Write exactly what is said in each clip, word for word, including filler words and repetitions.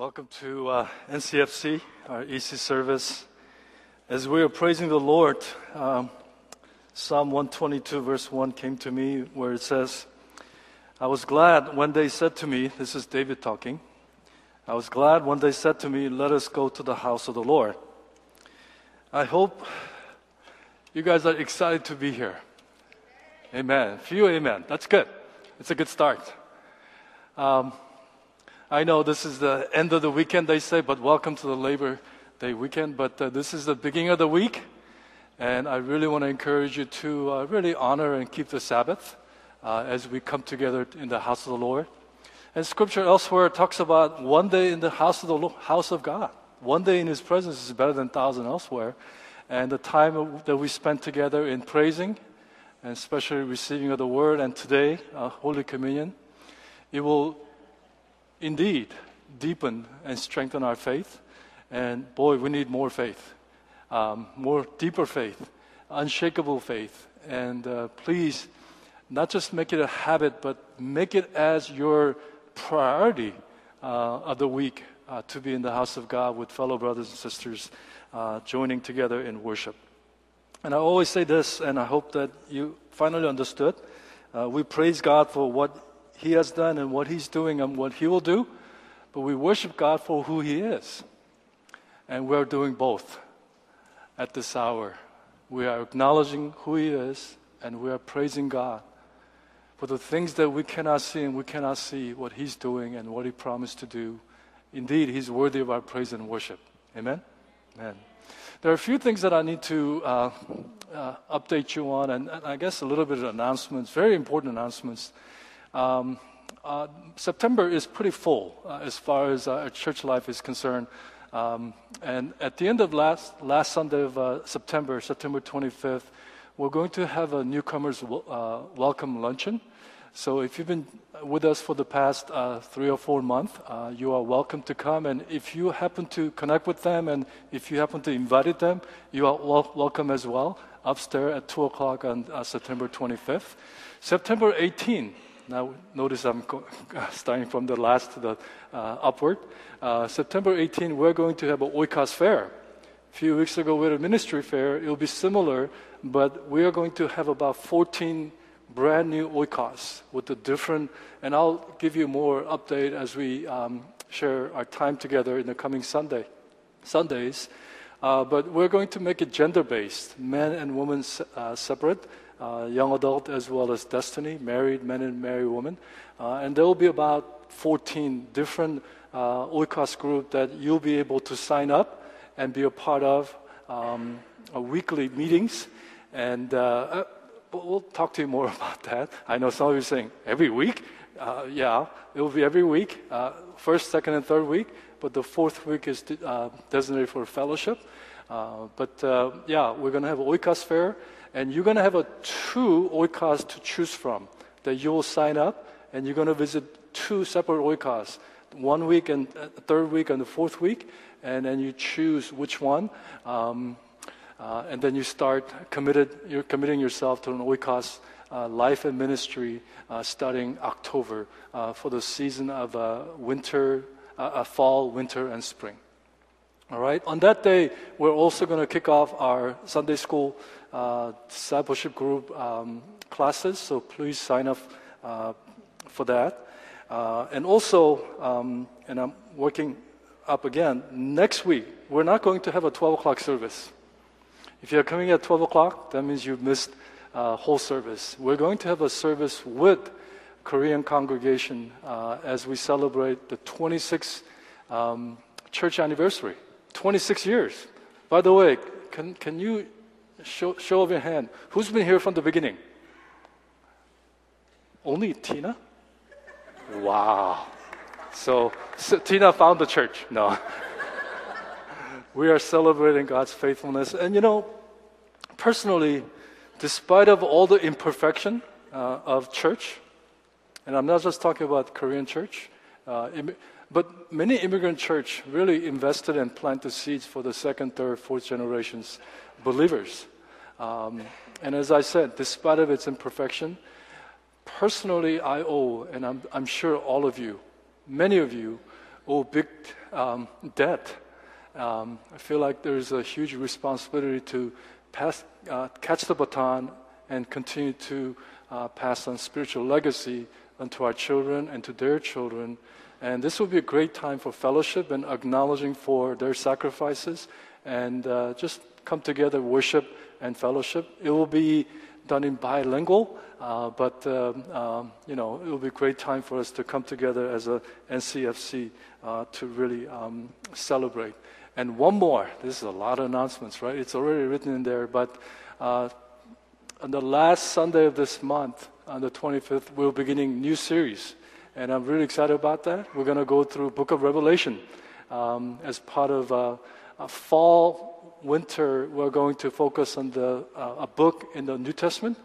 Welcome to uh, N C F C, our E C service. As we were praising the Lord, um, Psalm one twenty-two verse one came to me where it says, I was glad when they said to me, this is David talking, I was glad when they said to me, let us go to the house of the Lord. I hope you guys are excited to be here. Amen. Few amen. That's good. It's a good start. Um, I know this is the end of the weekend, they say, but welcome to the Labor Day weekend. But uh, this is the beginning of the week, and I really want to encourage you to uh, really honor and keep the Sabbath uh, as we come together in the house of the Lord. And Scripture elsewhere talks about one day in the house of the Lord, house of God. One day in His presence is better than a thousand elsewhere. And the time that we spend together in praising, and especially receiving of the Word, and today, uh, Holy Communion, it will indeed deepen and strengthen our faith. And boy, we need more faith, um, more deeper faith, unshakable faith. And uh, please, not just make it a habit, but make it as your priority uh, of the week uh, to be in the house of God with fellow brothers and sisters, uh, joining together in worship. And I always say this, and I hope that you finally understood. Uh, we praise God for what He has done and what He's doing and what He will do, but we worship God for who He is. And we're doing both at this hour. We are acknowledging who He is, and we are praising God for the things that we cannot see, and we cannot see what He's doing and what He promised to do. Indeed, He's worthy of our praise and worship. Amen? Amen. There are a few things that I need to uh, uh, update you on, and, and I guess a little bit of announcements, very important announcements. Um, uh, September is pretty full uh, as far as uh, church life is concerned, um, and at the end of last last Sunday of uh, September, September twenty-fifth, we're going to have a newcomers w- uh, welcome luncheon. So if you've been with us for the past uh, three or four months, uh, you are welcome to come, and if you happen to connect with them, and if you happen to invite them, you are wel- welcome as well, upstairs at two o'clock on uh, September twenty-fifth. September eighteenth. Now, notice I'm starting from the last to the uh, upward. Uh, September eighteenth, we're going to have an Oikos fair. A few weeks ago, we had a ministry fair. It will be similar, but we are going to have about fourteen brand new Oikos with the different, and I'll give you more update as we um, share our time together in the coming Sunday, Sundays. Uh, but we're going to make it gender-based, men and women uh, separate. Uh, young adult as well as destiny, married men and married women. Uh, and there will be about fourteen different uh, Oikos group that you'll be able to sign up and be a part of um, a weekly meetings. And uh, we'll talk to you more about that. I know some of you are saying, every week? Uh, yeah, it will be every week, uh, first, second, and third week. But the fourth week is uh, designated for fellowship. Uh, but uh, yeah, we're going to have an Oikos fair. And you're going to have a two Oikos to choose from that you will sign up, and you're going to visit two separate Oikos, one week and uh, third week and the fourth week, and then you choose which one, um, uh, and then you start committed. You're committing yourself to an Oikos uh, life and ministry uh, starting October uh, for the season of uh, winter, uh, fall, winter, and spring. All right. On that day, we're also going to kick off our Sunday school uh, discipleship group um, classes. So please sign up uh, for that. Uh, and also, um, and I'm working up again. Next week, we're not going to have a twelve o'clock service. If you're coming at twelve o'clock, that means you've missed a uh, whole service. We're going to have a service with Korean congregation uh, as we celebrate the twenty-sixth um, church anniversary. twenty-six years. By the way, can can you show, show of your hand? Who's been here from the beginning? Only Tina? Wow. So, so Tina found the church. No. We are celebrating God's faithfulness. And you know, personally, despite of all the imperfection uh, of church, and I'm not just talking about Korean church, uh, im- But many immigrant church really invested and planted seeds for the second, third, fourth generations believers. Um, and as I said, despite of its imperfection, personally I owe, and I'm, I'm sure all of you, many of you, oh, big um, debt. Um, I feel like there's a huge responsibility to pass, uh, catch the baton and continue to uh, pass on spiritual legacy unto our children and to their children. And this will be a great time for fellowship and acknowledging for their sacrifices, and uh, just come together, worship and fellowship. It will be done in bilingual, uh, but um, um, you know, it will be a great time for us to come together as a N C F C uh, to really um, celebrate. And one more, this is a lot of announcements, right? It's already written in there, but uh, on the last Sunday of this month, on the twenty-fifth, we're beginning a new series. And I'm really excited about that. We're going to go through Book of Revelation um, as part of uh, a fall, winter. We're going to focus on the, uh, a book in the New Testament.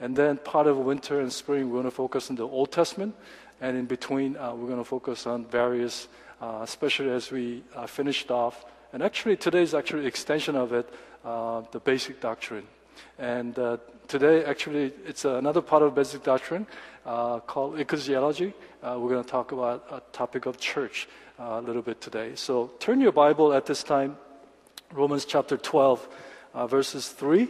And then part of winter and spring, we're going to focus on the Old Testament. And in between, uh, we're going to focus on various, uh, especially as we uh, finished off. And actually, today is actually an extension of it, uh, the basic doctrine. And uh, today, actually, it's another part of basic doctrine uh, called Ecclesiology. Uh, we're going to talk about a topic of church uh, a little bit today. So turn your Bible at this time, Romans chapter twelve, uh, verses three.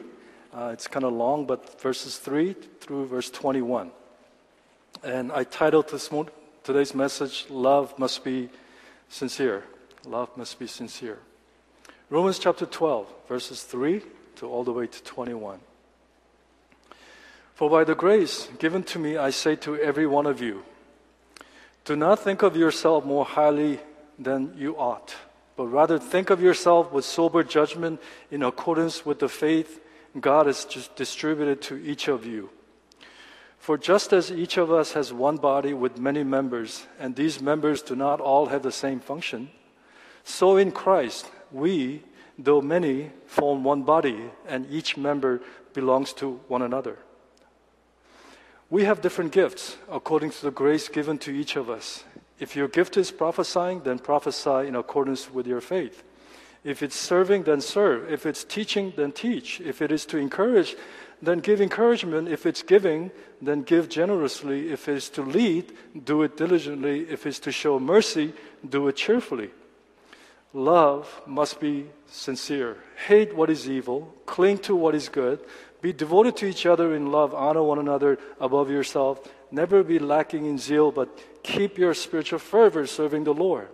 Uh, it's kind of long, but verses three through verse twenty-one. And I titled this mo- today's message, Love Must Be Sincere. Love Must Be Sincere. Romans chapter twelve, verses three to all the way to twenty-one. For by the grace given to me, I say to every one of you, do not think of yourself more highly than you ought, but rather think of yourself with sober judgment in accordance with the faith God has just distributed to each of you. For just as each of us has one body with many members, and these members do not all have the same function, so in Christ we, though many, form one body, and each member belongs to one another. We have different gifts according to the grace given to each of us. If your gift is prophesying, then prophesy in accordance with your faith. If it's serving, then serve. If it's teaching, then teach. If it is to encourage, then give encouragement. If it's giving, then give generously. If it is to lead, do it diligently. If it's to show mercy, do it cheerfully. Love must be sincere. Hate what is evil. Cling to what is good. Be devoted to each other in love. Honor one another above yourself. Never be lacking in zeal, but keep your spiritual fervor serving the Lord.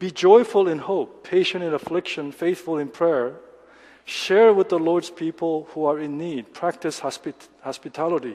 Be joyful in hope, patient in affliction, faithful in prayer. Share with the Lord's people who are in need. Practice hospit- hospitality.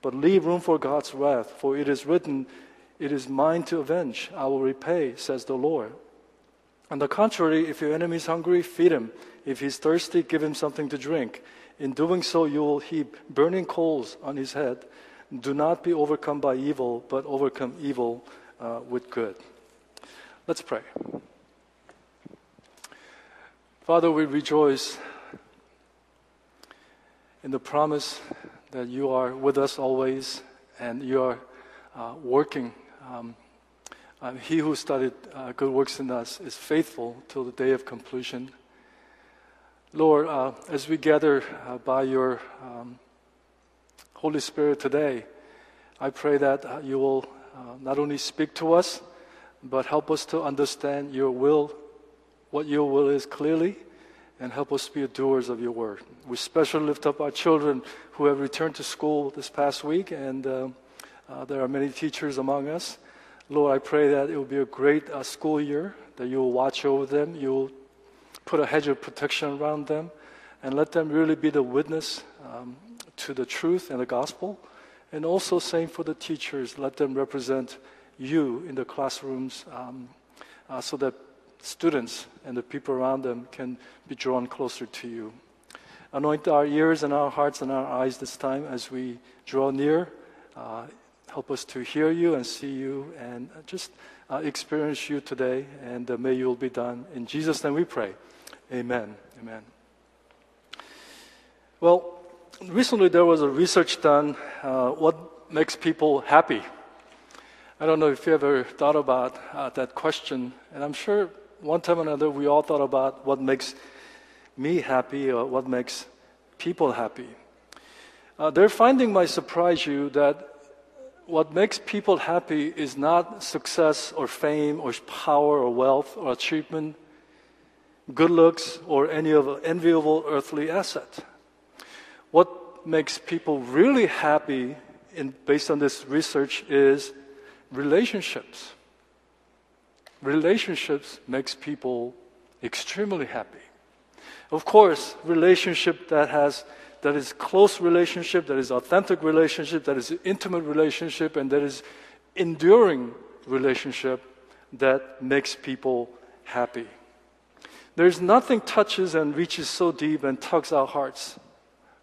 but leave room for God's wrath, for it is written, it is mine to avenge, I will repay, says the Lord. On the contrary, if your enemy is hungry, feed him. If he's thirsty, give him something to drink. In doing so, you will heap burning coals on his head. Do not be overcome by evil, but overcome evil uh, with good. Let's pray. Father, we rejoice in the promise that you are with us always, and you are uh, working. Um, uh, he who started uh, good works in us is faithful till the day of completion. Lord, uh, as we gather uh, by your um, Holy Spirit today, I pray that uh, you will uh, not only speak to us, but help us to understand your will, what your will is clearly, and help us be doers of your word. We especially lift up our children who have returned to school this past week, and uh, uh, there are many teachers among us. Lord, I pray that it will be a great uh, school year, that you will watch over them, you will put a hedge of protection around them, and let them really be the witness um, to the truth and the gospel. And also, same for the teachers, let them represent you in the classrooms um, uh, so that students and the people around them can be drawn closer to you. Anoint our ears and our hearts and our eyes this time as we draw near. Uh, Help us to hear you and see you and just uh, experience you today. And uh, may your will be done. In Jesus' name we pray. Amen. Amen. Well, recently there was a research done, uh, what makes people happy? I don't know if you ever thought about uh, that question. And I'm sure one time or another we all thought about what makes me happy or what makes people happy. Uh, their finding might surprise you that what makes people happy is not success or fame or power or wealth or achievement, good looks, or any of enviable earthly asset. What makes people really happy, in, based on this research, is relationships. Relationships makes people extremely happy. Of course, relationship that has that is close relationship, that is authentic relationship, that is intimate relationship, and that is enduring relationship that makes people happy. There's nothing touches and reaches so deep and tugs our hearts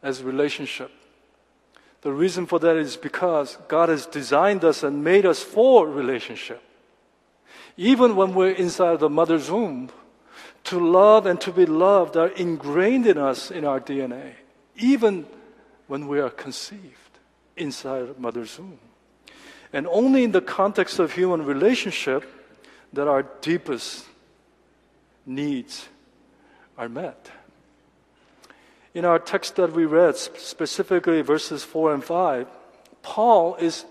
as relationship. The reason for that is because God has designed us and made us for relationship. Even when we're inside the mother's womb, to love and to be loved are ingrained in us in our D N A. Even when we are conceived inside mother's womb. And only in the context of human relationship that our deepest needs are met. In our text that we read, specifically verses four and five, Paul is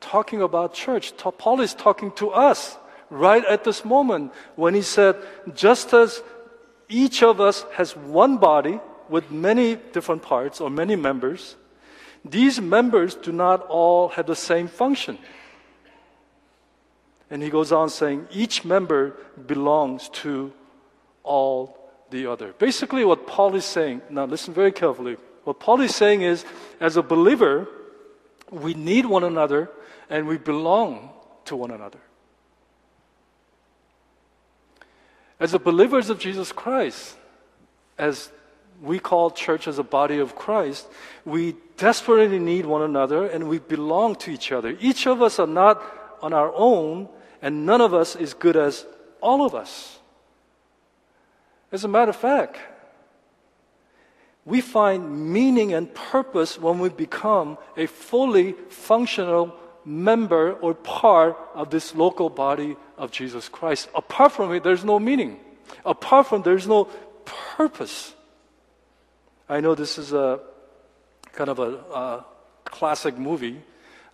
talking about church. Paul is talking to us right at this moment when he said, just as each of us has one body, with many different parts or many members, these members do not all have the same function. And he goes on saying, each member belongs to all the other. Basically what Paul is saying, now listen very carefully, what Paul is saying is, as a believer, we need one another and we belong to one another. As the believers of Jesus Christ, as we call church as a body of Christ, we desperately need one another and we belong to each other. Each of us are not on our own and none of us is good as all of us. As a matter of fact, we find meaning and purpose when we become a fully functional member or part of this local body of Jesus Christ. Apart from it, there's no meaning. Apart from it, there's no purpose. I know this is a kind of a, a classic movie.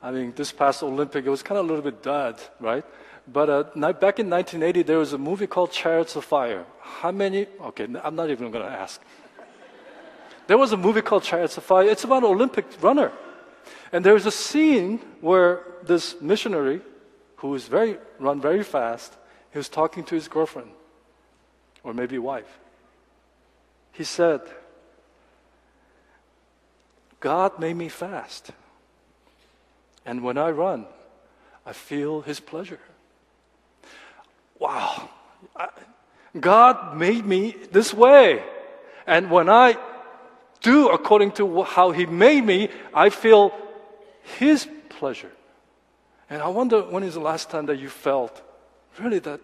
I mean, this past Olympic, it was kind of a little bit dud, right? But uh, back in nineteen eighty, there was a movie called Chariots of Fire. How many? Okay, I'm not even going to ask. There was a movie called Chariots of Fire. It's about an Olympic runner. And there was a scene where this missionary, who is very run very fast, he was talking to his girlfriend, or maybe wife. He said, God made me fast, and when I run, I feel His pleasure. Wow. I, God made me this way, and when I do according to how He made me, I feel His pleasure. And I wonder, when is the last time that you felt really that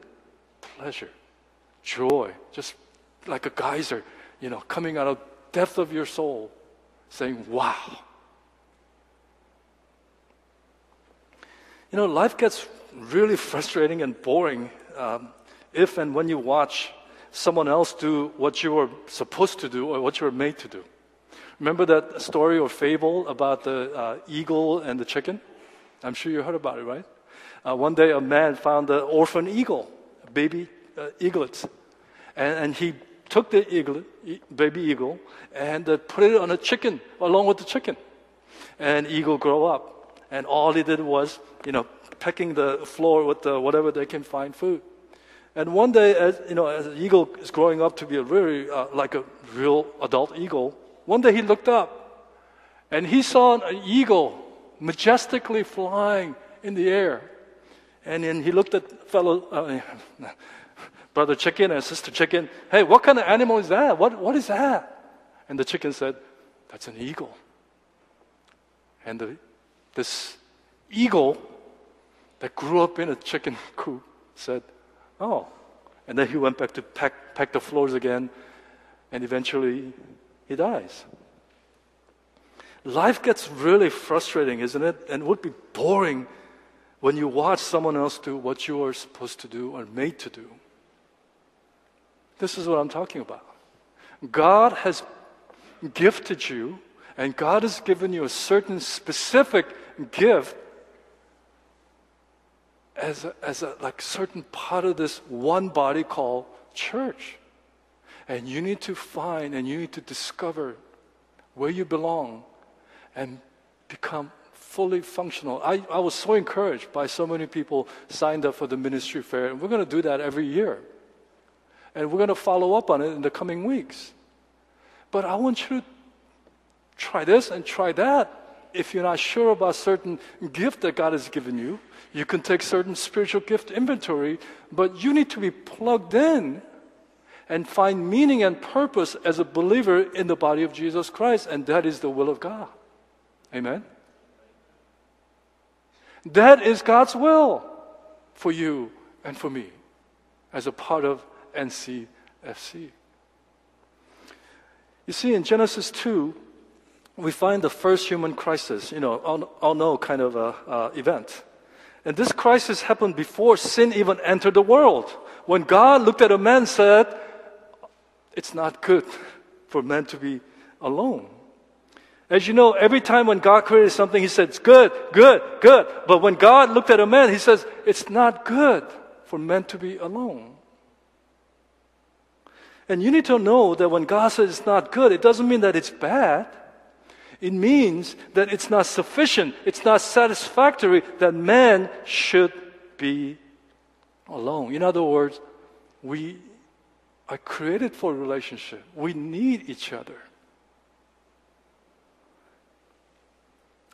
pleasure, joy, just like a geyser, you know, coming out of the depth of your soul, saying, wow. You know, life gets really frustrating and boring um, if and when you watch someone else do what you were supposed to do or what you were made to do. Remember that story or fable about the uh, eagle and the chicken? I'm sure you heard about it, right? Uh, one day a man found an orphan eagle, baby uh, eaglets, and, and he took the eagle, baby eagle, and uh, put it on a chicken, along with the chicken. And eagle grow up. And all he did was, you know, pecking the floor with the, whatever they can find food. And one day, as you know, as an eagle is growing up to be a really, uh, like a real adult eagle, one day he looked up, and he saw an eagle majestically flying in the air. And then he looked at fellow... Uh, Brother Chicken and Sister Chicken, hey, what kind of animal is that? What, what is that? And the chicken said, that's an eagle. And the, this eagle that grew up in a chicken coop said, oh. And then he went back to pack, pack the floors again, and eventually he dies. Life gets really frustrating, isn't it? And it would be boring when you watch someone else do what you are supposed to do or made to do. This is what I'm talking about. God has gifted you, and God has given you a certain specific gift as a, as a like certain part of this one body called church. And you need to find and you need to discover where you belong and become fully functional. I, I was so encouraged by so many people signed up for the ministry fair, and we're going to do that every year. And we're going to follow up on it in the coming weeks. But I want you to try this and try that. If you're not sure about certain gift that God has given you, you can take certain spiritual gift inventory, but you need to be plugged in and find meaning and purpose as a believer in the body of Jesus Christ, and that is the will of God. Amen? That is God's will for you and for me as a part of N C F C. You see, in Genesis two, we find the first human crisis, you know, all, all know kind of a, uh, event. And this crisis happened before sin even entered the world. When God looked at a man and said, it's not good for man to be alone. As you know, every time when God created something, he said, it's good, good, good. But when God looked at a man, he says, it's not good for man to be alone. And you need to know that when God says it's not good, it doesn't mean that it's bad. It means that it's not sufficient, it's not satisfactory that man should be alone. In other words, we are created for a relationship. We need each other.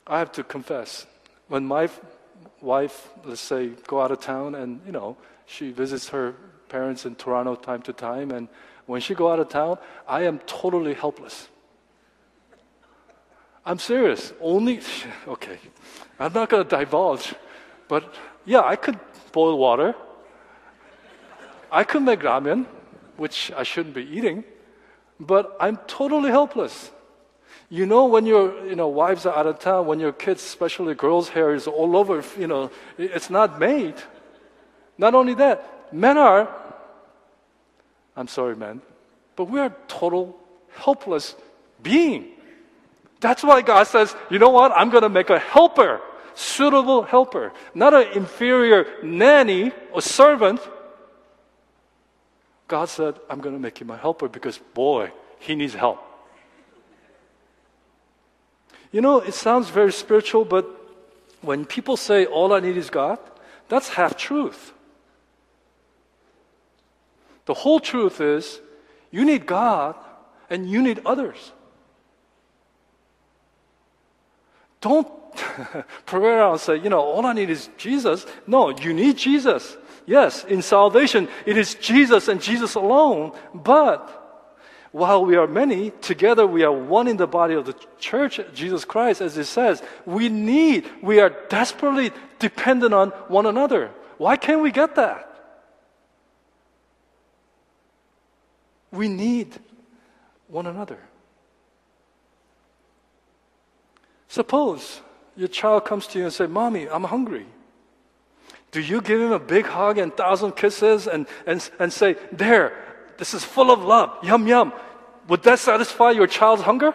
I have to confess, when my wife, let's say, go out of town and, you know, she visits her parents in Toronto time to time, and when she go out of town, I am totally helpless. I'm serious. Only, okay, I'm not going to divulge, but yeah, I could boil water. I could make ramen, which I shouldn't be eating, but I'm totally helpless. You know, when your you know wives are out of town, when your kids, especially girls' hair is all over, you know, it's not made. Not only that, men are, I'm sorry, men, but we are total helpless beings. That's why God says, you know what? I'm going to make a helper, suitable helper, not an inferior nanny or servant. God said, I'm going to make him a helper because, boy, he needs help. You know, it sounds very spiritual, but when people say, all I need is God, that's half truth. The whole truth is, you need God and you need others. Don't parade around and say, you know, all I need is Jesus. No, you need Jesus. Yes, in salvation, it is Jesus and Jesus alone. But while we are many, together we are one in the body of the church, Jesus Christ, as it says. We need, we are desperately dependent on one another. Why can't we get that? We need one another. Suppose your child comes to you and says, Mommy, I'm hungry. Do you give him a big hug and thousand kisses and, and, and say, there, this is full of love, yum, yum. Would that satisfy your child's hunger?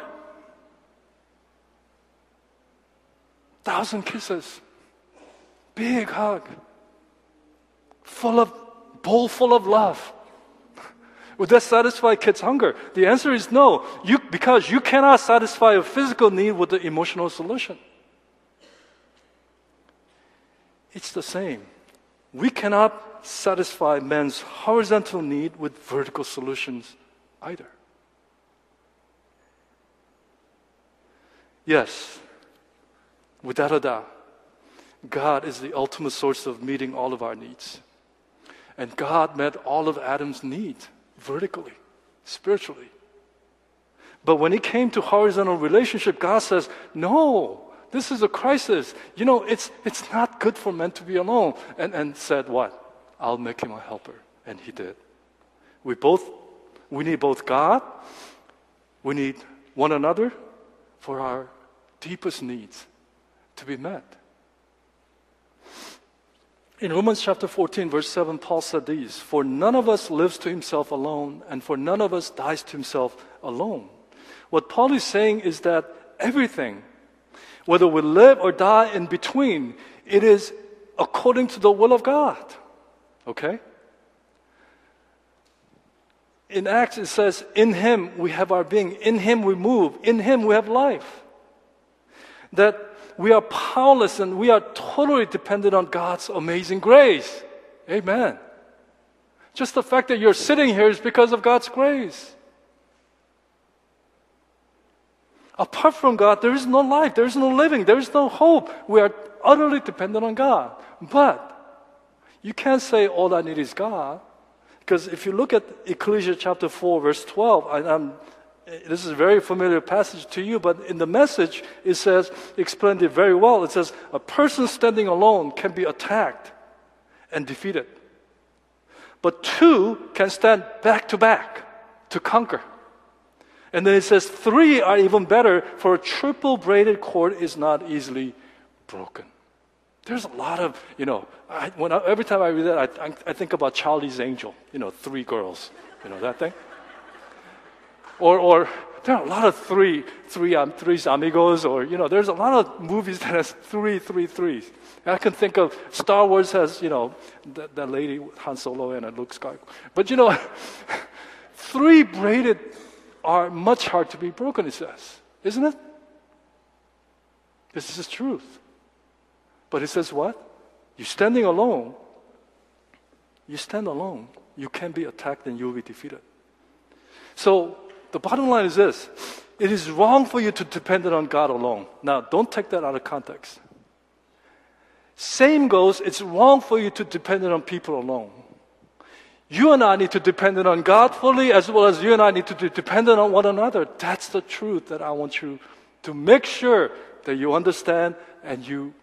Thousand kisses, big hug, full of, bowl full of love. Would that satisfy kids' hunger? The answer is no, you, because you cannot satisfy a physical need with the emotional solution. It's the same. We cannot satisfy man's horizontal need with vertical solutions either. Yes, without a doubt, God is the ultimate source of meeting all of our needs. And God met all of Adam's needs. Vertically, spiritually. But when it came to horizontal relationship, God says, no, this is a crisis. You know, it's it's not good for men to be alone. And, and said what? I'll make him a helper. And he did. We both, we need both God. We need one another for our deepest needs to be met. In Romans chapter fourteen, verse seven, Paul said these, "For none of us lives to himself alone, and for none of us dies to himself alone." What Paul is saying is that everything, whether we live or die in between, it is according to the will of God. Okay? In Acts it says, "In him we have our being, in him we move, in him we have life." That we are powerless and we are totally dependent on God's amazing grace. Amen. Just the fact that you're sitting here is because of God's grace. Apart from God, there is no life, there is no living, there is no hope. We are utterly dependent on God. But you can't say all I need is God, because if you look at Ecclesia chapter four, verse twelve, and I'm this is a very familiar passage to you, but in the Message, it says, explained it very well. It says, a person standing alone can be attacked and defeated. But two can stand back to back to conquer. And then it says, three are even better, for a triple braided cord is not easily broken. There's a lot of, you know, I, when I, every time I read that, I, I think about Charlie's Angel, you know, three girls, you know, that thing. Or, or there are a lot of three, three um, threes amigos, or, you know, there's a lot of movies that has three, three, threes. And I can think of Star Wars has, you know, that, that lady with Han Solo and Luke Skywalker. But, you know, three braided are much hard to be broken, it says. Isn't it? This is the truth. But it says what? You're standing alone. You stand alone. You can be attacked and you'll be defeated. So, the bottom line is this. It is wrong for you to depend on God alone. Now, don't take that out of context. Same goes, it's wrong for you to depend on people alone. You and I need to depend on God fully, as well as you and I need to be dependent on one another. That's the truth that I want you to make sure that you understand and you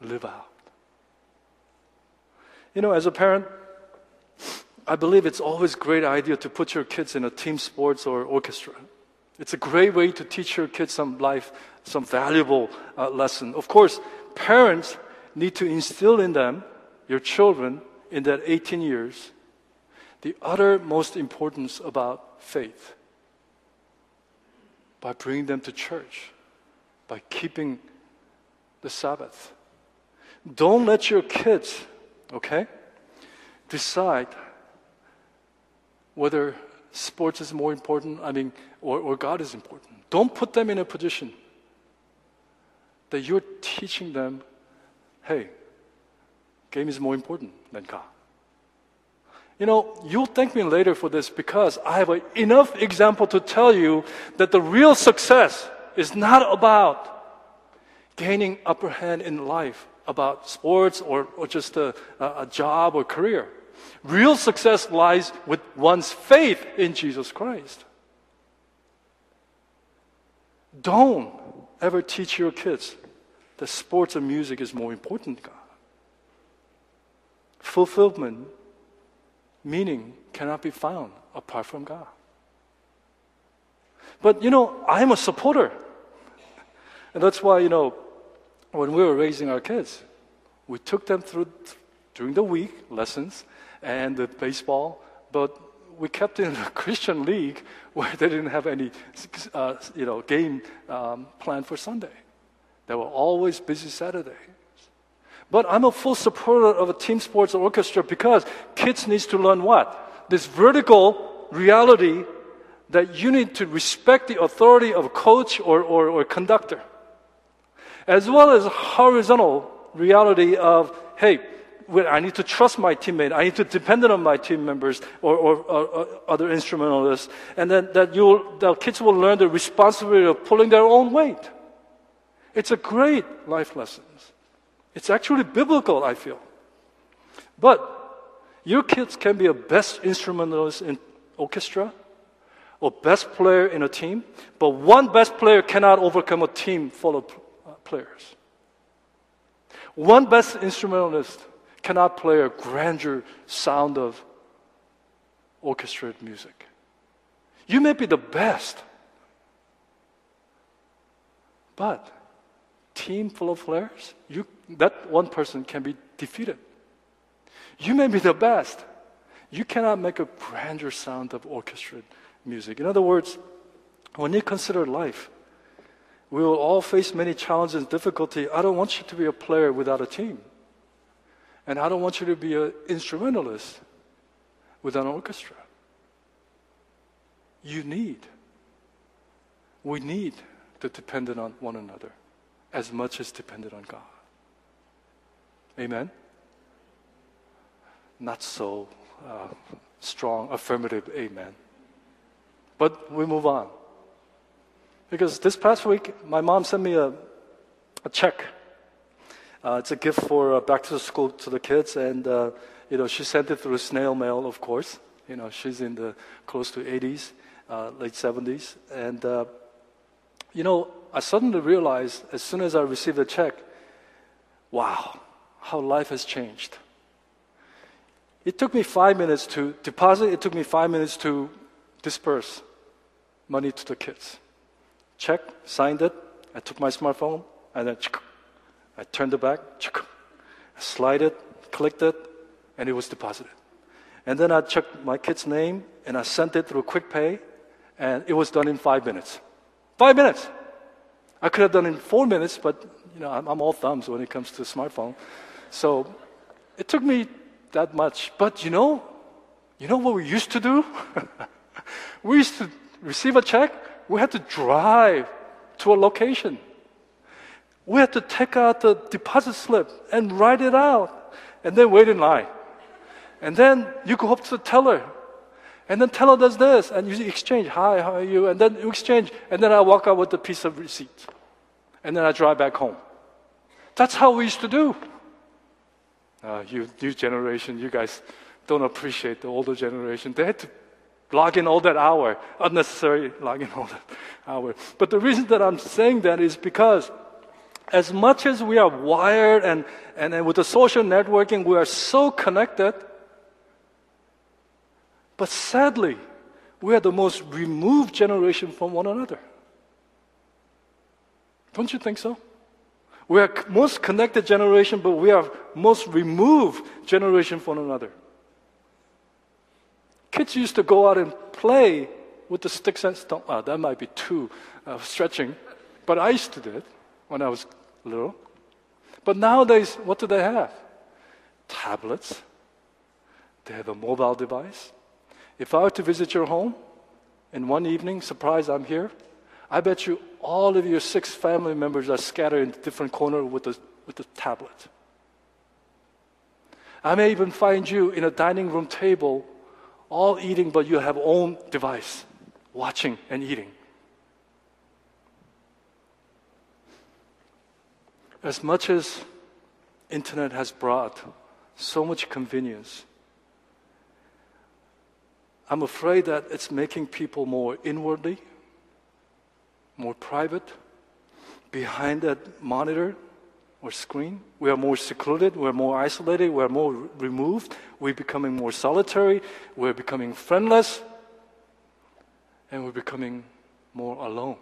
live out. You know, as a parent, I believe it's always a great idea to put your kids in a team sports or orchestra. It's a great way to teach your kids some life, some valuable uh, lesson. Of course, parents need to instill in them, your children, in that eighteen years, the uttermost importance about faith by bringing them to church, by keeping the Sabbath. Don't let your kids, okay, decide whether sports is more important, I mean, or, or God is important. Don't put them in a position that you're teaching them, hey, game is more important than God. You know, you'll thank me later for this, because I have a, enough example to tell you that the real success is not about gaining upper hand in life, about sports or, or just a, a job or career. Real success lies with one's faith in Jesus Christ. Don't ever teach your kids that sports and music is more important than God. Fulfillment, meaning, cannot be found apart from God. But, you know, I'm a supporter. And that's why, you know, when we were raising our kids, we took them through th- during the week, lessons, and the baseball, but we kept in a Christian league where they didn't have any uh, you know, game um, planned for Sunday. They were always busy Saturdays. But I'm a full supporter of a team sports orchestra, because kids need to learn what? This vertical reality that you need to respect the authority of a coach or, or, or conductor, as well as horizontal reality of, hey, I need to trust my teammate. I need to depend on my team members or, or, or, or other instrumentalists. And then that you'll, the kids will learn the responsibility of pulling their own weight. It's a great life lesson. It's actually biblical, I feel. But your kids can be a best instrumentalist in orchestra or best player in a team. But one best player cannot overcome a team full of players. One best instrumentalist cannot play a grander sound of orchestrated music. You may be the best, but team full of players, you, that one person can be defeated. You may be the best. You cannot make a grander sound of orchestrated music. In other words, when you consider life, we will all face many challenges and difficulty. I don't want you to be a player without a team. And I don't want you to be an instrumentalist without an orchestra. You need, we need to depend on one another as much as dependent on God. Amen? Not so uh, strong, affirmative amen. But we move on. Because this past week, my mom sent me a, a check. Uh, it's a gift for uh, back to school to the kids, and uh, you know she sent it through snail mail, of course. You know she's in the close to eighties, uh, late seventies, and uh, you know I suddenly realized as soon as I received the check, wow, how life has changed. It took me five minutes to deposit. It took me five minutes to disperse money to the kids. Check, signed it, I took my smartphone, and then I turned it back, I slide it, clicked it, and it was deposited. And then I checked my kid's name, and I sent it through QuickPay, and it was done in five minutes. Five minutes! I could have done it in four minutes, but you know, I'm, I'm all thumbs when it comes to smartphone. So it took me that much. But you know, you know what we used to do? We used to receive a check, we had to drive to a location. We had to take out the deposit slip and write it out and then wait in line. And then you go up to the teller. And then teller does this and you exchange, hi, how are you? And then you exchange. And then I walk out with a piece of receipt. And then I drive back home. That's how we used to do. Uh, you new generation, you guys don't appreciate the older generation. They had to log in all that hour, unnecessary log in all that hour. But the reason that I'm saying that is because as much as we are wired and, and, and with the social networking, we are so connected, but sadly, we are the most removed generation from one another. Don't you think so? We are most connected generation, but we are most removed generation from one another. Kids used to go out and play with the sticks and stones. Oh, that might be too uh, stretching, but I used to do it when I was little. But nowadays, what do they have? Tablets. They have a mobile device. If I were to visit your home in one evening, surprise, I'm here, I bet you all of your six family members are scattered in different corners with the, with the tablet. I may even find you in a dining room table all eating, but you have your own device, watching and eating. As much as internet has brought so much convenience, I'm afraid that it's making people more inwardly, more private, behind that monitor or screen. We are more secluded, we are more isolated, we are more removed, we're becoming more solitary, we're becoming friendless, and we're becoming more alone.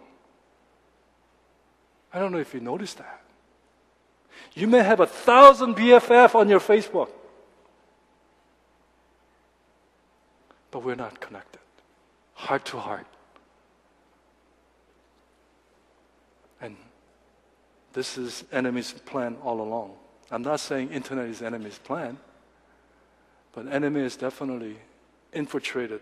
I don't know if you noticed that. You may have a thousand B F F on your Facebook, but we're not connected, heart to heart. And this is enemy's plan all along. I'm not saying internet is enemy's plan, but enemy is definitely infiltrated.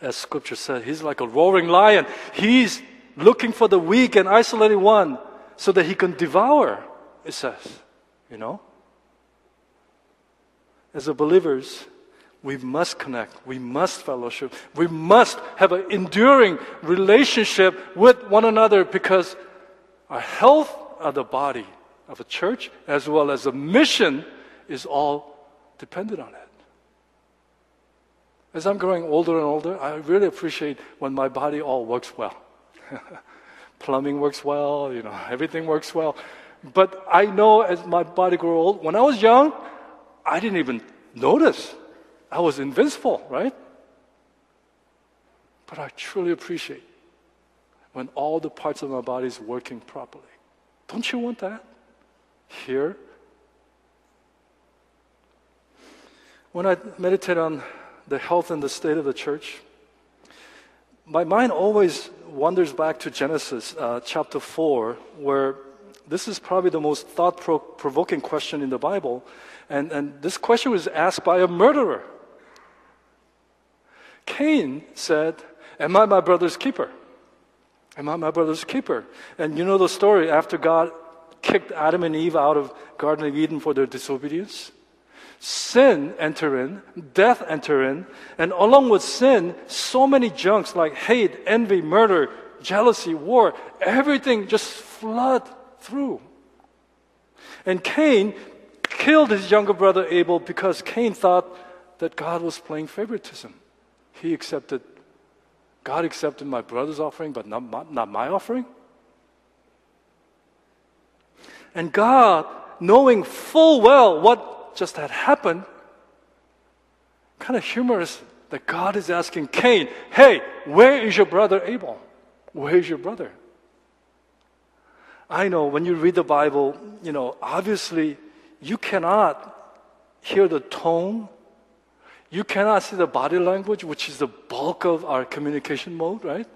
As scripture says, he's like a roaring lion. He's looking for the weak and isolated one so that he can devour, it says, you know. As a believers, we must connect, we must fellowship, we must have an enduring relationship with one another, because our health of the body of a church as well as a mission is all dependent on it. As I'm growing older and older, I really appreciate when my body all works well. plumbing works well, you know, everything works well. But I know as my body grew old, when I was young, I didn't even notice. I was invincible, right? But I truly appreciate when all the parts of my body is working properly. Don't you want that? Here. When I meditate on the health and the state of the church, my mind always wanders back to Genesis uh, chapter four, where this is probably the most thought-provoking question in the Bible. And, and this question was asked by a murderer. Cain said, "Am I my brother's keeper? Am I my brother's keeper?" And you know the story. After God kicked Adam and Eve out of Garden of Eden for their disobedience, sin entered in, death entered in, and along with sin, so many junks like hate, envy, murder, jealousy, war, everything just flood through. And Cain killed his younger brother Abel because Cain thought that God was playing favoritism. He accepted, God accepted my brother's offering, but not my, not my offering. And God, knowing full well what just had happened, kind of humorous that God is asking Cain, "Hey, where is your brother Abel? Where is your brother?" I know when you read the Bible, you know, obviously you cannot hear the tone, you cannot see the body language, which is the bulk of our communication mode, right?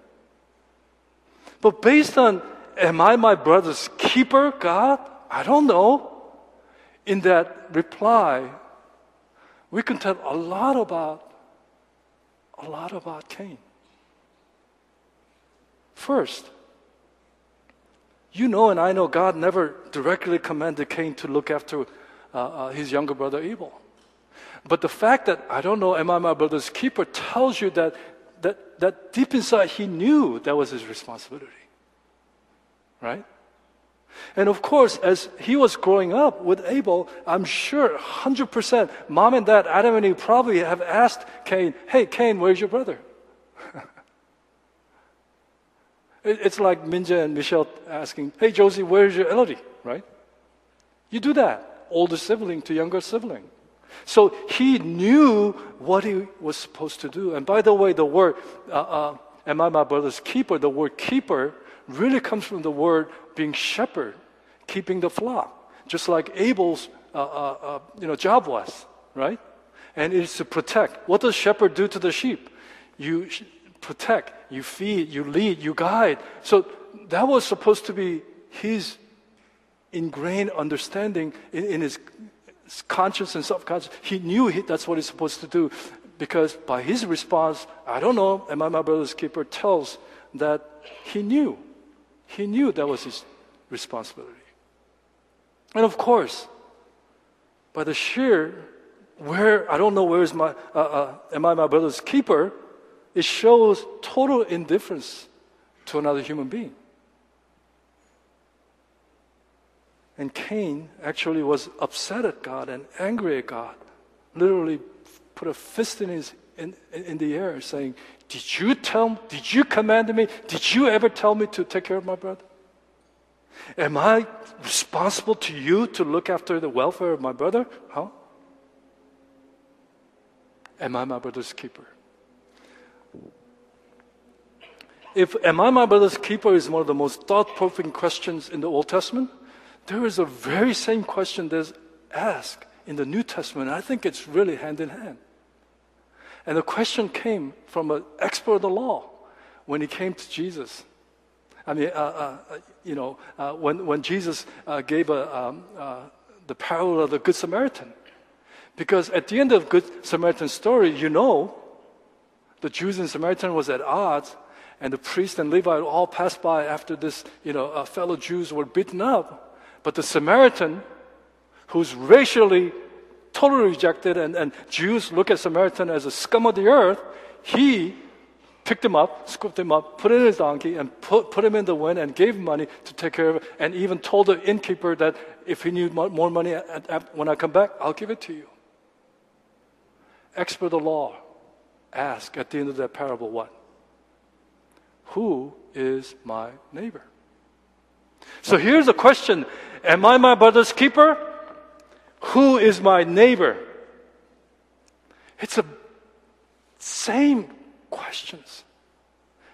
But based on, "Am I my brother's keeper, God? I don't know," in that reply, we can tell a lot about, a lot about Cain. First, you know and I know God never directly commanded Cain to look after uh, uh, his younger brother Abel. But the fact that, "I don't know, am I my brother's keeper?" tells you that, that, that deep inside he knew that was his responsibility, right? And of course, as he was growing up with Abel, I'm sure one hundred percent mom and dad, Adam and Eve, probably have asked Cain, "Hey, Cain, where's your brother?" It's like Minja and Michelle asking, "Hey, Josie, where's your Elodie?" Right? You do that, older sibling to younger sibling. So he knew what he was supposed to do. And by the way, the word, uh, uh, "Am I my brother's keeper?" the word keeper really comes from the word being shepherd, keeping the flock, just like Abel's uh, uh, uh, you know, job was, right? And it is to protect. What does shepherd do to the sheep? You sh- protect, you feed, you lead, you guide. So that was supposed to be his ingrained understanding in, in his conscious and subconscious. He knew he, that's what he's supposed to do, because by his response, "I don't know, am I my brother's keeper?" tells that he knew. He knew that was his responsibility. And of course, by the sheer, where, I don't know where is my, uh, uh, am I my brother's keeper? It shows total indifference to another human being. And Cain actually was upset at God and angry at God. Literally put a fist in his in, in the air saying, "Did you tell, did you command me? Did you ever tell me to take care of my brother? Am I responsible to you to look after the welfare of my brother? Huh? Am I my brother's keeper?" If "Am I my brother's keeper" is one of the most thought-provoking questions in the Old Testament, there is a very same question that's asked in the New Testament. I think it's really hand in hand. And the question came from an expert of the law when he came to Jesus. I mean, uh, uh, you know, uh, when, when Jesus uh, gave a, um, uh, the parable of the Good Samaritan. Because at the end of the Good Samaritan story, you know, the Jews and Samaritan was at odds, and the priest and Levite all passed by after this, you know, uh, fellow Jews were beaten up. But the Samaritan, who's racially totally rejected, and, and Jews look at Samaritan as a scum of the earth, he picked him up, scooped him up, put him in his donkey, and put, put him in the wind, and gave him money to take care of it, and even told the innkeeper that if he needed more money at, at, when I come back, I'll give it to you. Expert of the law asked at the end of that parable what? Who is my neighbor? So here's the question. Am I my brother's keeper? Who is my neighbor? It's the same questions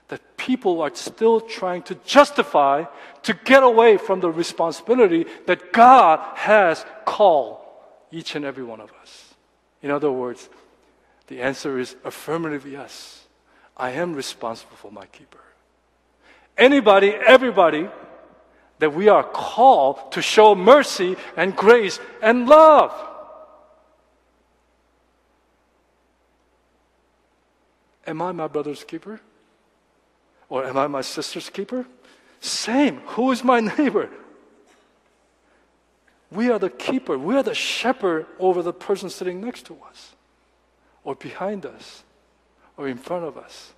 that people are still trying to justify to get away from the responsibility that God has called each and every one of us. In other words, the answer is affirmative yes. I am responsible for my keeper. Anybody, everybody that we are called to show mercy and grace and love. Am I my brother's keeper? Or am I my sister's keeper? Same. Who is my neighbor? We are the keeper. We are the shepherd over the person sitting next to us, or behind us, or in front of us.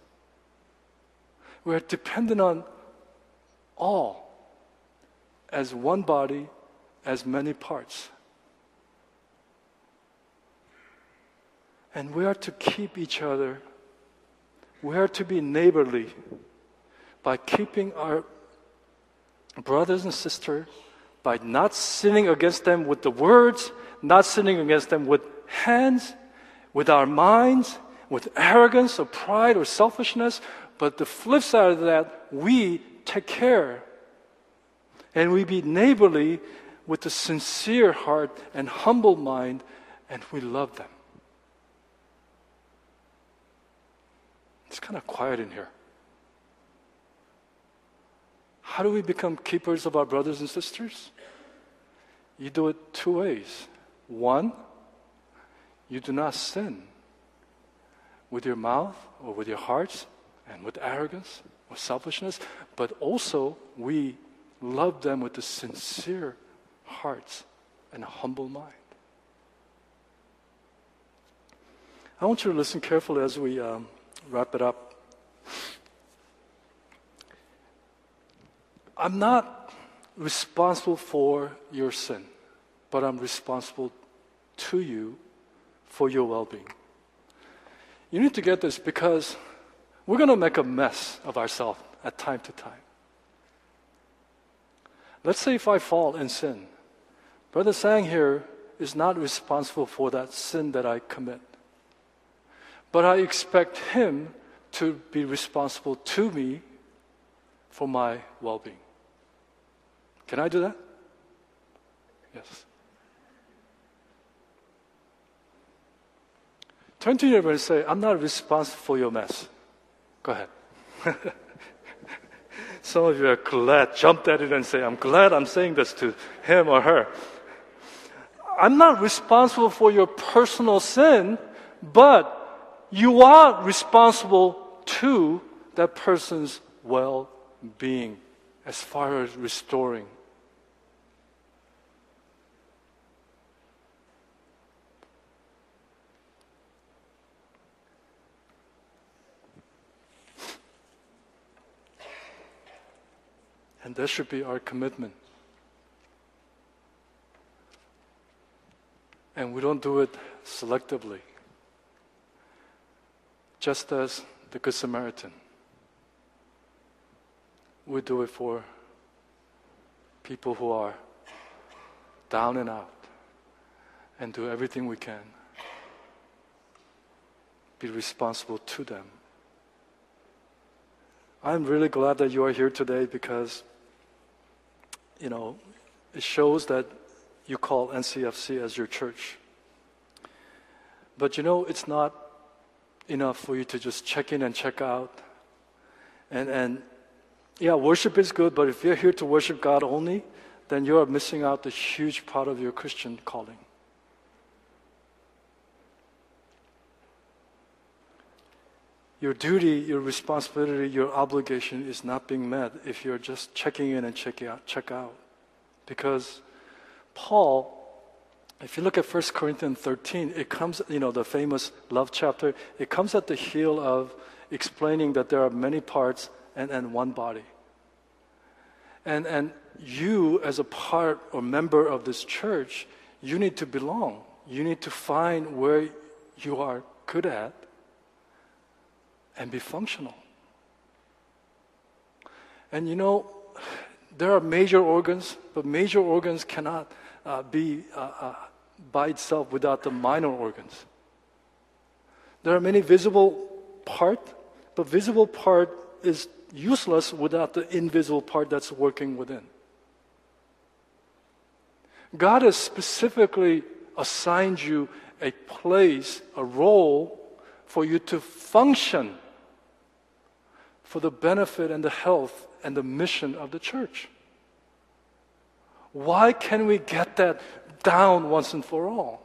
We are dependent on all as one body, as many parts. And we are to keep each other. We are to be neighborly by keeping our brothers and sisters, by not sinning against them with the words, not sinning against them with hands, with our minds, with arrogance or pride or selfishness. But the flip side of that, we take care. And we be neighborly with a sincere heart and humble mind, and we love them. It's kind of quiet in here. How do we become keepers of our brothers and sisters? You do it two ways. One, you do not sin with your mouth or with your hearts and with arrogance or selfishness, but also we love them with a sincere heart and a humble mind. I want you to listen carefully as we um, wrap it up. I'm not responsible for your sin, but I'm responsible to you for your well-being. You need to get this because we're going to make a mess of ourselves at time to time. Let's say if I fall in sin, Brother Sang here is not responsible for that sin that I commit. But I expect him to be responsible to me for my well-being. Can I do that? Yes. Turn to your neighbor and say, I'm not responsible for your mess. Go ahead. Some of you are glad, jumped at it and say, I'm glad I'm saying this to him or her. I'm not responsible for your personal sin, but you are responsible to that person's well-being as far as restoring. And that should be our commitment. And we don't do it selectively. Just as the Good Samaritan, we do it for people who are down and out and do everything we can. Be responsible to them. I'm really glad that you are here today because you know, it shows that you call N C F C as your church. But you know, it's not enough for you to just check in and check out. And, and yeah, worship is good, but if you're here to worship God only, then you're missing out the huge part of your Christian calling. Your duty, your responsibility, your obligation is not being met if you're just checking in and checking out, check out. Because Paul, if you look at First Corinthians thirteen, it comes, you know, the famous love chapter, it comes at the heel of explaining that there are many parts and, and one body. And, and you, as a part or member of this church, you need to belong. You need to find where you are good at and be functional. And you know, there are major organs, but major organs cannot uh, be uh, uh, by itself without the minor organs. There are many visible parts, but visible part is useless without the invisible part that's working within. God has specifically assigned you a place, a role for you to function for the benefit and the health and the mission of the church. Why can't we get that down once and for all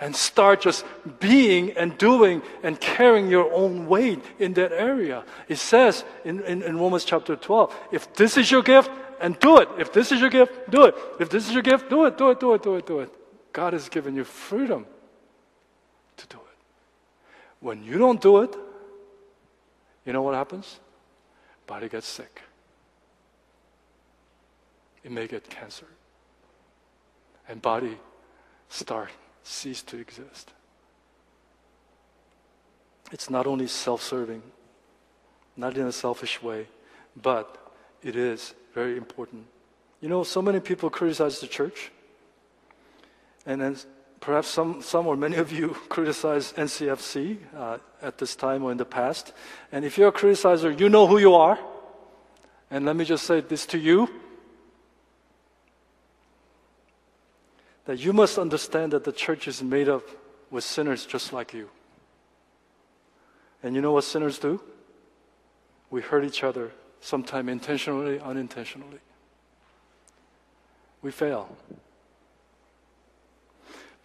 and start just being and doing and carrying your own weight in that area? It says in, in, in Romans chapter twelve, if this is your gift, and do it. If this is your gift, do it. If this is your gift, do it, do it, do it, do it, do it. God has given you freedom to do it. When you don't do it, you know what happens? Body gets sick. It may get cancer. And body start, cease to exist. It's not only self-serving, not in a selfish way, but it is very important. You know, so many people criticize the church. And then perhaps some, some or many of you criticize N C F C uh, at this time or in the past. And if you're a criticizer, you know who you are. And let me just say this to you, that you must understand that the church is made up with sinners just like you. And you know what sinners do? We hurt each other, sometimes intentionally, unintentionally. We fail.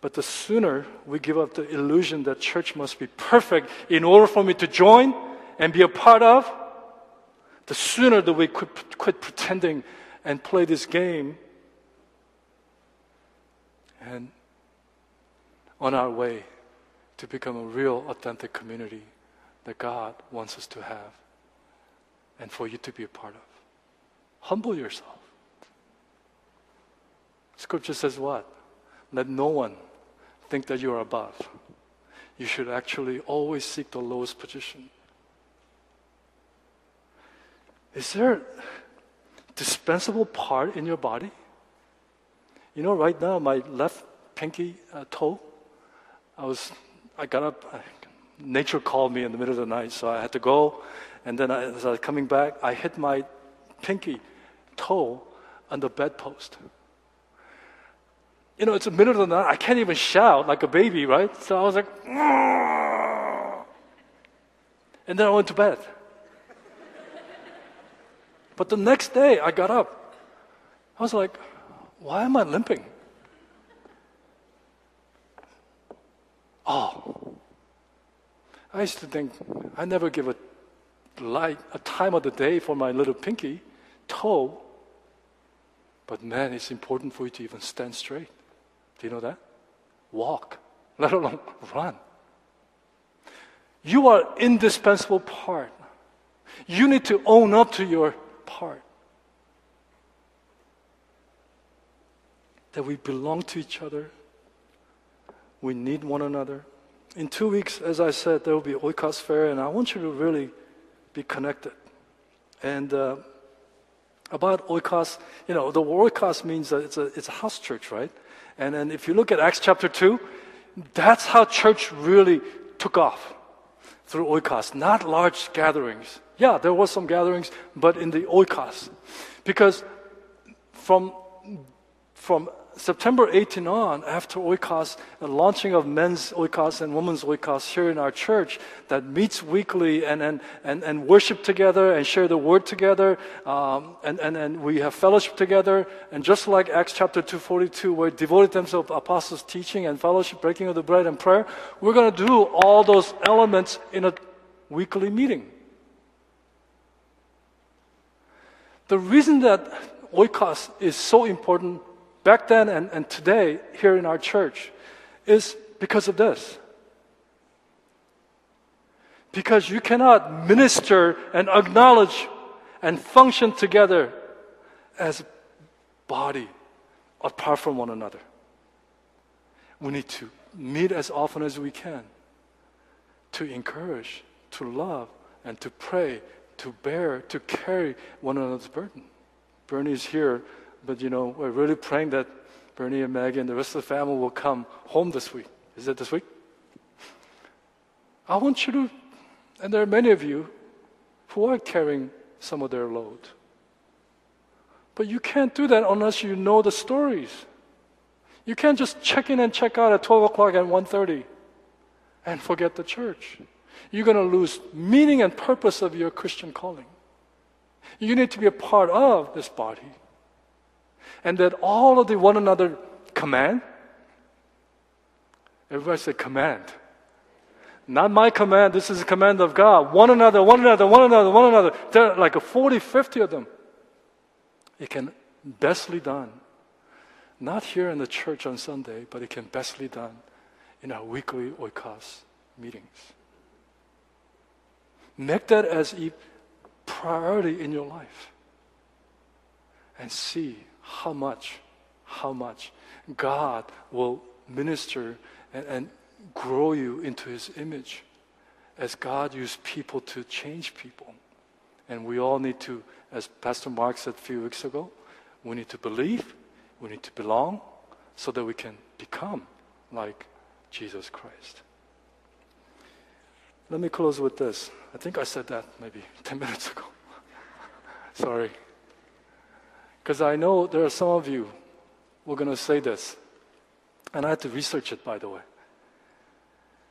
But the sooner we give up the illusion that church must be perfect in order for me to join and be a part of, the sooner that we quit, quit pretending and play this game and on our way to become a real, authentic community that God wants us to have and for you to be a part of. Humble yourself. Scripture says what? Let no one think that you are above. You should actually always seek the lowest position. Is there a dispensable part in your body? You know, right now, my left pinky uh, toe, I was, I got up, I, nature called me in the middle of the night, so I had to go, and then I, as I was coming back, I hit my pinky toe on the bedpost. You know, it's the middle of the night, I can't even shout like a baby, right? So I was like, Argh! And then I went to bed. But the next day, I got up. I was like, why am I limping? Oh. I used to think, I never give a light, a time of the day for my little pinky toe. But man, it's important for you to even stand straight. Do you know that? Walk, let alone run. You are indispensable part. You need to own up to your part. That we belong to each other. We need one another. In two weeks, as I said, there will be Oikos Fair, and I want you to really be connected. And uh, about Oikos, you know, the word Oikos means that it's a, it's a house church, right? And, and if you look at Acts chapter two, that's how church really took off, through Oikos, not large gatherings. Yeah, there were some gatherings, but in the Oikos. Because from... From September eighteenth on, after Oikos, the launching of men's Oikos and women's Oikos here in our church that meets weekly and, and, and, and worship together and share the word together, um, and, and, and we have fellowship together. And just like Acts chapter two forty-two, where devoted themselves to apostles' teaching and fellowship, breaking of the bread and prayer, we're going to do all those elements in a weekly meeting. The reason that Oikos is so important back then and, and today here in our church is because of this. Because you cannot minister and acknowledge and function together as a body apart from one another. We need to meet as often as we can to encourage, to love, and to pray, to bear, to carry one another's burden. Bernie's here, but you know, we're really praying that Bernie and Maggie and the rest of the family will come home this week. Is it this week? I want you to, and there are many of you who are carrying some of their load. But you can't do that unless you know the stories. You can't just check in and check out at twelve o'clock and one thirty and forget the church. You're going to lose meaning and purpose of your Christian calling. You need to be a part of this body. And that all of the one another command, everybody say command. Not my command, this is the command of God. One another, one another, one another, one another. There are like forty, fifty of them. It can best be done, not here in the church on Sunday, but it can best be done in our weekly Oikos meetings. Make that as a priority in your life and see how much, how much God will minister and, and grow you into His image as God used people to change people. And we all need to, as Pastor Mark said a few weeks ago, we need to believe, we need to belong, so that we can become like Jesus Christ. Let me close with this. I think I said that maybe ten minutes ago. Sorry. Because I know there are some of you who are going to say this. And I had to research it, by the way.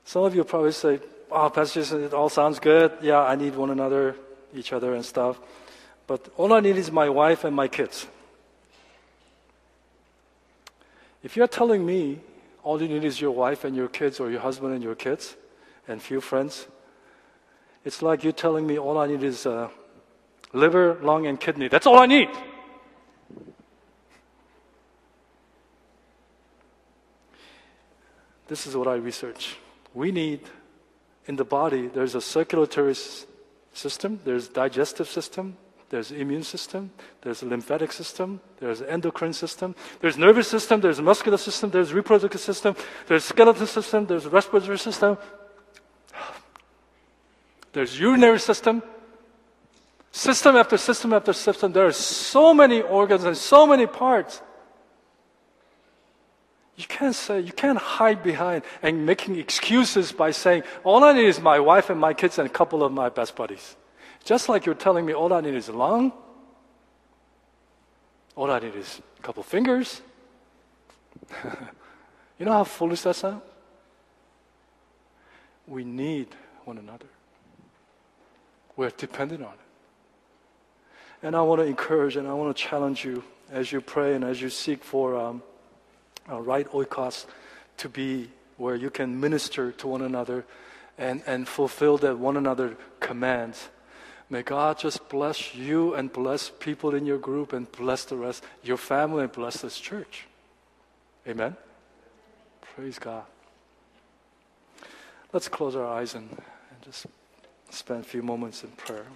Some of you probably say, oh, Pastor Jason, it all sounds good. Yeah, I need one another, each other and stuff. But all I need is my wife and my kids. If you're telling me all you need is your wife and your kids, or your husband and your kids, and few friends, it's like you telling me all I need is uh, liver, lung, and kidney. That's all I need. This is what I research. We need, in the body, there's a circulatory system, there's digestive system, there's immune system, there's lymphatic system, there's endocrine system, there's nervous system, there's muscular system, there's reproductive system, there's skeletal system, there's respiratory system, there's urinary system, system after system after system. There are so many organs and so many parts. You can't say, you can't hide behind and making excuses by saying, all I need is my wife and my kids and a couple of my best buddies. Just like you're telling me all I need is a lung, all I need is a couple fingers. You know how foolish that sounds? We need one another. We're dependent on it. And I want to encourage and I want to challenge you as you pray and as you seek for um, a right Oikos to be where you can minister to one another and, and fulfill that one another commands. May God just bless you and bless people in your group and bless the rest, your family, and bless this church. Amen? Praise God. Let's close our eyes and, and just spend a few moments in prayer.